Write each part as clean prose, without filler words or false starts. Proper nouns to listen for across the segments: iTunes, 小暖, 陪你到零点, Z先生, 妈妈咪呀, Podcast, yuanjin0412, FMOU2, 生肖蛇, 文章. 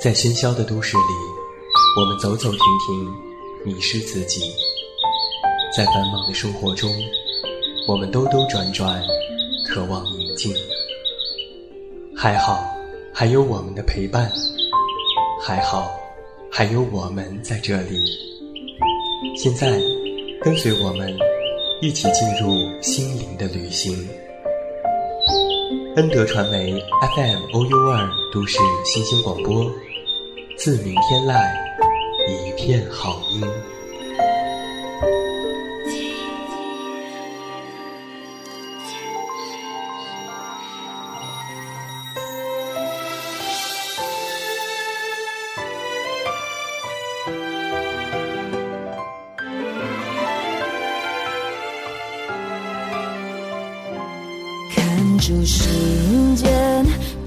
在喧嚣的都市里，我们走走停停，迷失自己；在繁忙的生活中，我们兜兜转转，渴望宁静。还好还有我们的陪伴，还好还有我们在这里。现在跟随我们一起进入心灵的旅行。恩德传媒 FMOU2 都市新兴广播，自鸣天籁，一片好音。住时间，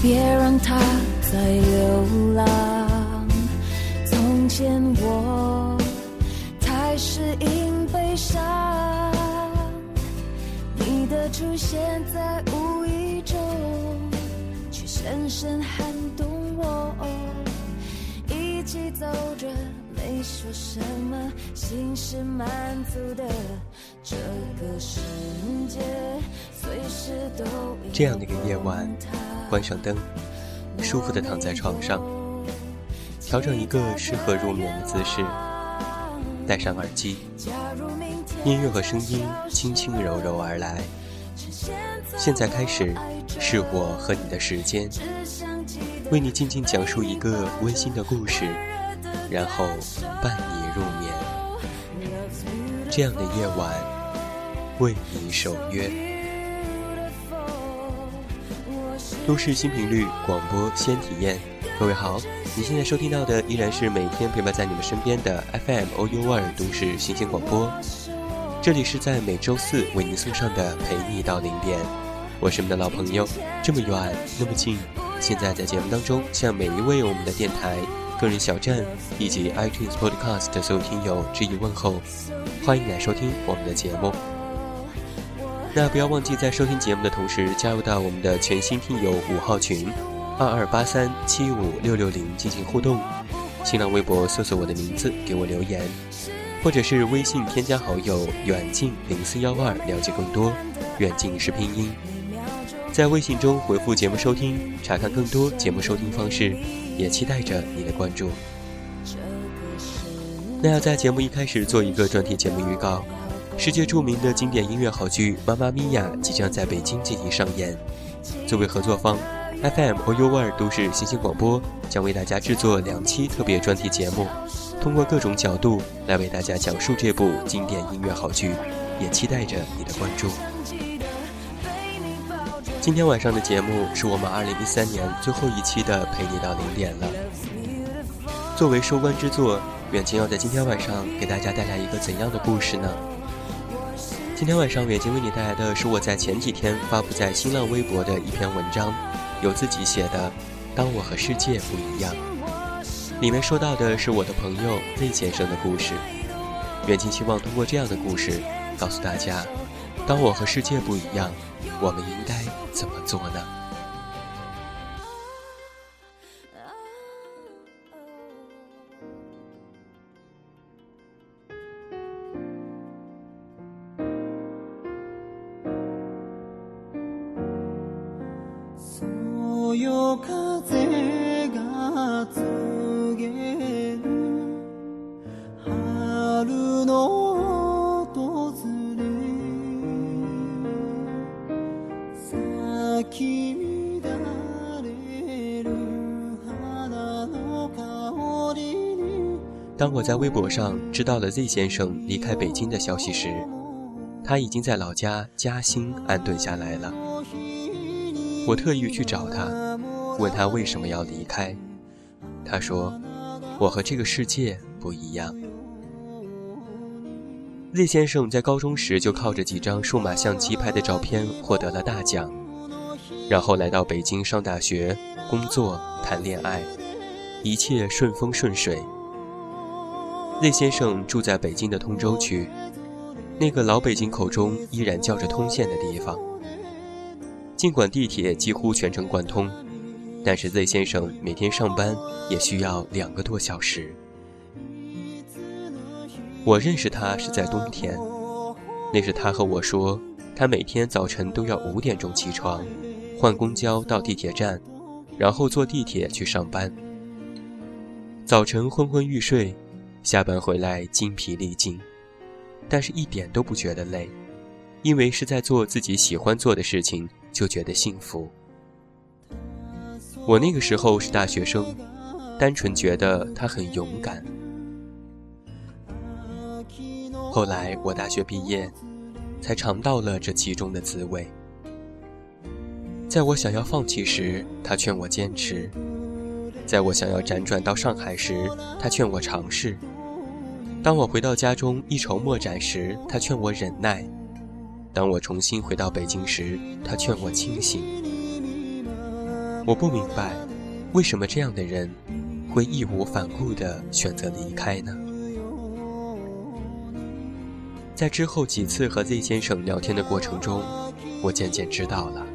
别让它再流浪。从前我太适应悲伤，你的出现在无意中，却深深撼动我。一起走着，没说什么，心是满足的。这个世界这样的一个夜晚，关上灯，舒服地躺在床上，调整一个适合入眠的姿势，戴上耳机，音乐和声音轻轻柔柔而来。现在开始是我和你的时间，为你静静讲述一个温馨的故事，然后伴你入眠。这样的夜晚，为你守约。都市新频率广播先体验，各位好，你现在收听到的依然是每天陪伴在你们身边的 FMOU2 都市新兴广播，这里是在每周四为您送上的陪你到零点，我是你们的老朋友，这么远那么近。现在在节目当中，向每一位我们的电台、个人小站以及 iTunes Podcast 的所有听友致以问候，欢迎来收听我们的节目。那不要忘记在收听节目的同时，加入到我们的全新听友5号群2283756660进行互动。新浪微博搜索我的名字给我留言，或者是微信添加好友远近0412了解更多。远近是拼音，在微信中回复节目收听，查看更多节目收听方式，也期待着你的关注。那要在节目一开始做一个专题节目预告。世界著名的经典音乐好剧《妈妈咪呀》即将在北京进行上演。作为合作方 ，FMOU2 都市新兴广播将为大家制作2期特别专题节目，通过各种角度来为大家讲述这部经典音乐好剧，也期待着你的关注。今天晚上的节目是我们2013年最后一期的《陪你到零点》了。作为收官之作，远近要在今天晚上给大家带来一个怎样的故事呢？今天晚上远近为你带来的是我在前几天发布在新浪微博的一篇文章，由自己写的《当我和世界不一样》，里面说到的是我的朋友 Z 先生的故事。远近希望通过这样的故事告诉大家，当我和世界不一样，我们应该怎么做呢？当我在微博上知道了 Z 先生离开北京的消息时，他已经在老家嘉兴安顿下来了。我特意去找他，问他为什么要离开。他说，我和这个世界不一样。 Z 先生在高中时就靠着几张数码相机拍的照片获得了大奖，然后来到北京上大学、工作、谈恋爱，一切顺风顺水。Z 先生住在北京的通州区，那个老北京口中依然叫着通县的地方。尽管地铁几乎全程贯通，但是 Z 先生每天上班也需要2个多小时。我认识他是在冬天，那时他和我说，他每天早晨都要5点钟起床，换公交到地铁站，然后坐地铁去上班。早晨昏昏欲睡，下班回来精疲力尽，但是一点都不觉得累，因为是在做自己喜欢做的事情，就觉得幸福。我那个时候是大学生，单纯觉得他很勇敢。后来我大学毕业，才尝到了这其中的滋味。在我想要放弃时，他劝我坚持；在我想要辗转到上海时，他劝我尝试；当我回到家中一筹莫展时，他劝我忍耐；当我重新回到北京时，他劝我清醒。我不明白，为什么这样的人会义无反顾地选择离开呢？在之后几次和 Z 先生聊天的过程中，我渐渐知道了，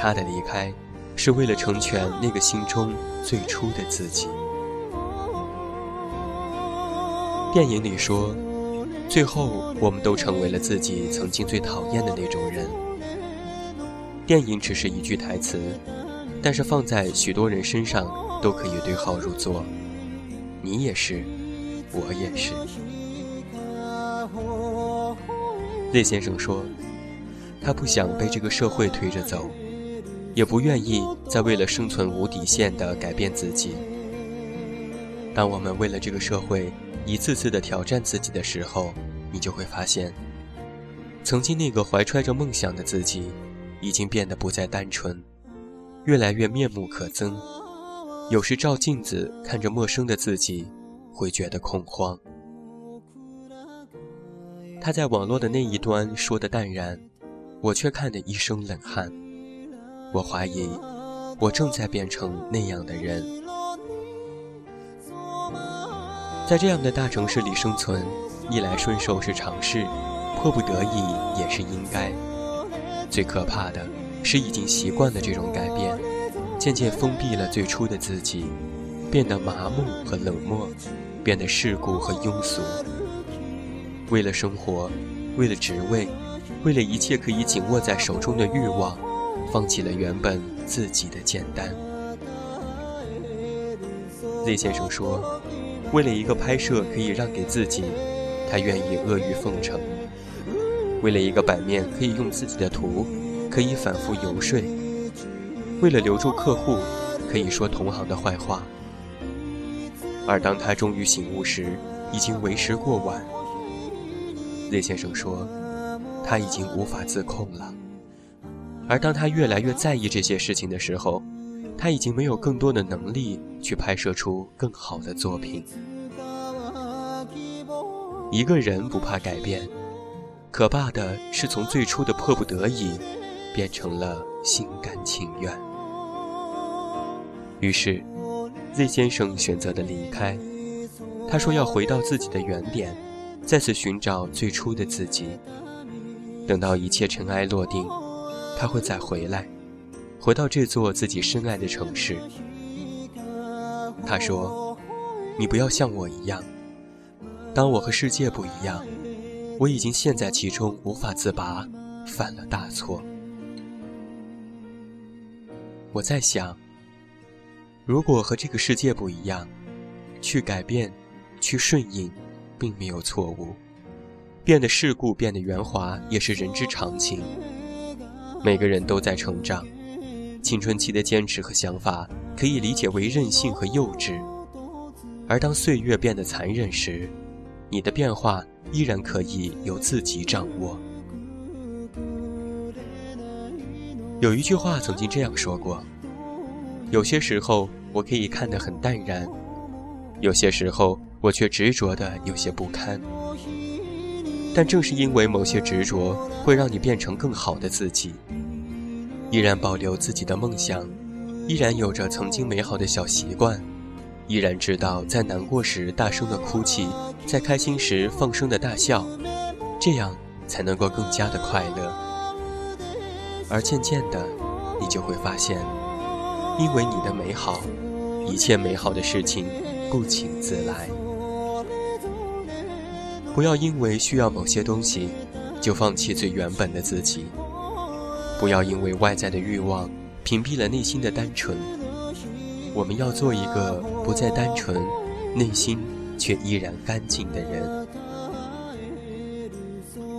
他的离开是为了成全那个心中最初的自己。电影里说，最后我们都成为了自己曾经最讨厌的那种人。电影只是一句台词，但是放在许多人身上都可以对号入座，你也是，我也是。Z 先生说，他不想被这个社会推着走，也不愿意再为了生存无底线地改变自己。当我们为了这个社会一次次地挑战自己的时候，你就会发现，曾经那个怀揣着梦想的自己已经变得不再单纯，越来越面目可憎。有时照镜子看着陌生的自己，会觉得恐慌。他在网络的那一端说得淡然，我却看得一身冷汗。我怀疑，我正在变成那样的人。在这样的大城市里生存，逆来顺受是常事，迫不得已也是应该。最可怕的是已经习惯了这种改变，渐渐封闭了最初的自己，变得麻木和冷漠，变得世故和庸俗。为了生活，为了职位，为了一切可以紧握在手中的欲望，放弃了原本自己的简单。 Z 先生说，为了一个拍摄可以让给自己，他愿意阿谀奉承；为了一个版面可以用自己的图，可以反复游说；为了留住客户，可以说同行的坏话。而当他终于醒悟时，已经为时过晚。Z 先生说，他已经无法自控了。而当他越来越在意这些事情的时候，他已经没有更多的能力去拍摄出更好的作品。一个人不怕改变，可怕的是从最初的迫不得已变成了心甘情愿。于是 Z 先生选择了离开，他说要回到自己的原点，再次寻找最初的自己。等到一切尘埃落定，他会再回来，回到这座自己深爱的城市。他说，你不要像我一样，当我和世界不一样，我已经陷在其中无法自拔，犯了大错。我在想，如果和这个世界不一样，去改变，去顺应并没有错误，变得世故，变得圆滑，也是人之常情。每个人都在成长，青春期的坚持和想法可以理解为任性和幼稚，而当岁月变得残忍时，你的变化依然可以由自己掌握。有一句话曾经这样说过，有些时候我可以看得很淡然，有些时候我却执着的有些不堪，但正是因为某些执着，会让你变成更好的自己，依然保留自己的梦想，依然有着曾经美好的小习惯，依然知道在难过时大声的哭泣，在开心时放声的大笑，这样才能够更加的快乐。而渐渐的，你就会发现，因为你的美好，一切美好的事情不请自来。不要因为需要某些东西就放弃最原本的自己，不要因为外在的欲望屏蔽了内心的单纯。我们要做一个不再单纯，内心却依然干净的人。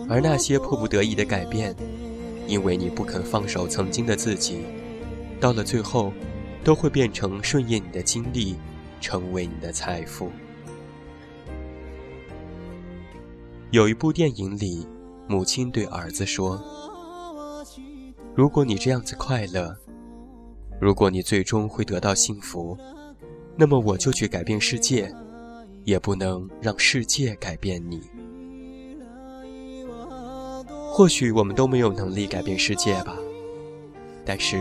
而那些迫不得已的改变，因为你不肯放手曾经的自己，到了最后都会变成顺应你的经历，成为你的财富。有一部电影里，母亲对儿子说，如果你这样子快乐，如果你最终会得到幸福，那么我就去改变世界，也不能让世界改变你。或许我们都没有能力改变世界吧，但是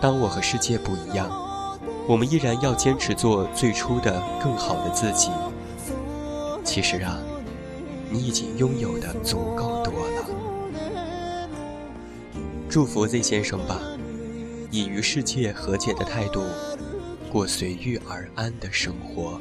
当我和世界不一样，我们依然要坚持做最初的更好的自己。其实啊，你已经拥有的足够多了。祝福 Z 先生吧，以与世界和解的态度，过随遇而安的生活。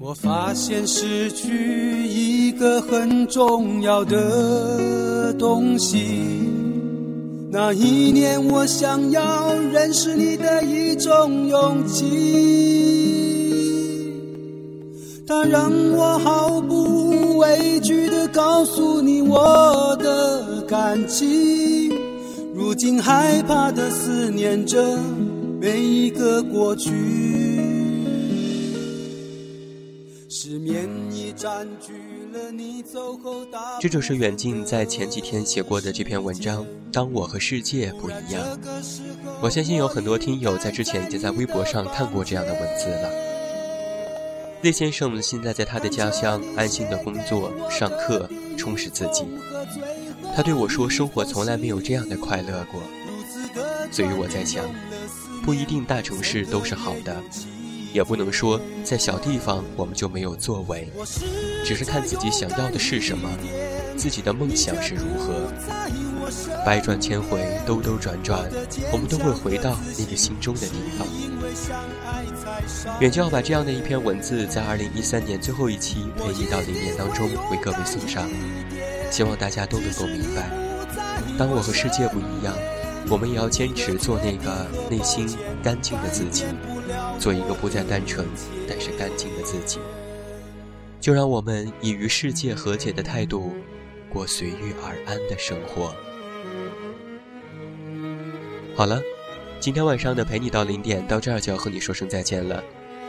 我发现失去一个很重要的东西，那一年我想要认识你的一种勇气，它让我毫不畏惧地告诉你我的感激，如今害怕地思念着每一个过去。这就是远近在前几天写过的这篇文章，当我和世界不一样。我相信有很多听友在之前已经在微博上看过这样的文字了。Z先生现在在他的家乡安心的工作、上课，充实自己。他对我说，生活从来没有这样的快乐过。所以我在想，不一定大城市都是好的，也不能说在小地方我们就没有作为，只是看自己想要的是什么，自己的梦想是如何。百转千回，兜兜转转，我们都会回到那个心中的地方。远近要把这样的一篇文字在2013年最后一期陪你到零点当中为各位送上，希望大家都能够明白，当我和世界不一样，我们也要坚持做那个内心干净的自己，做一个不再单纯但是干净的自己。就让我们以与世界和解的态度，过随遇而安的生活。好了，今天晚上的陪你到零点到这儿就要和你说声再见了。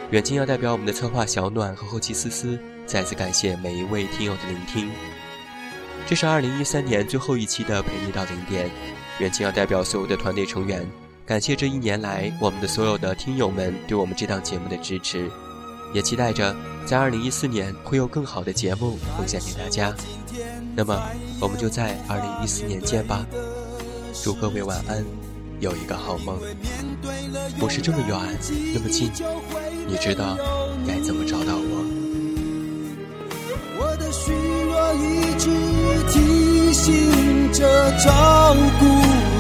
远近要代表我们的策划小暖和后期思思，再次感谢每一位听友的聆听。这是2013年最后一期的陪你到零点，远近要代表所有的团队成员，感谢这一年来我们的所有的听友们对我们这档节目的支持，也期待着在2014年会有更好的节目奉献给大家。那么我们就在2014年见吧，祝各位晚安，有一个好梦。我是这么远那么近，你知道该怎么找到我。我的虚弱一直提醒着照顾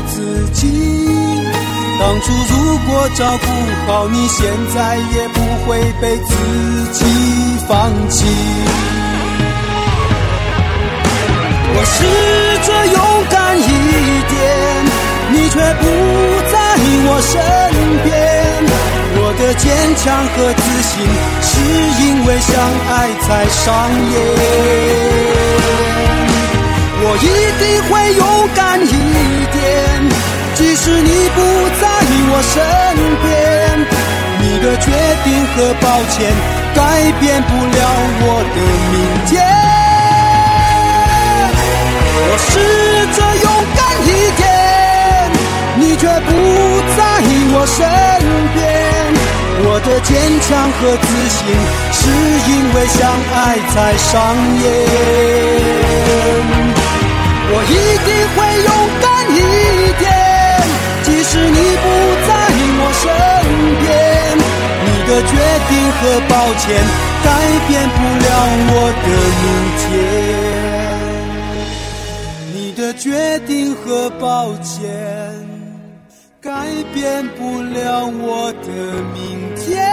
自己，当初如果照顾好你，现在也不会被自己放弃。我试着勇敢一点，你却不在我身边。我的坚强和自信，是因为相爱才上演。我一定会勇敢一点，即使你不在我身边，你的决定和抱歉改变不了我的明天。我试着勇敢一点，你却不在我身边。我的坚强和自信，是因为相爱才上演。我一定会勇敢一点，即使你不在我身边。决定和抱歉改变不了我的明天，你的决定和抱歉改变不了我的明天。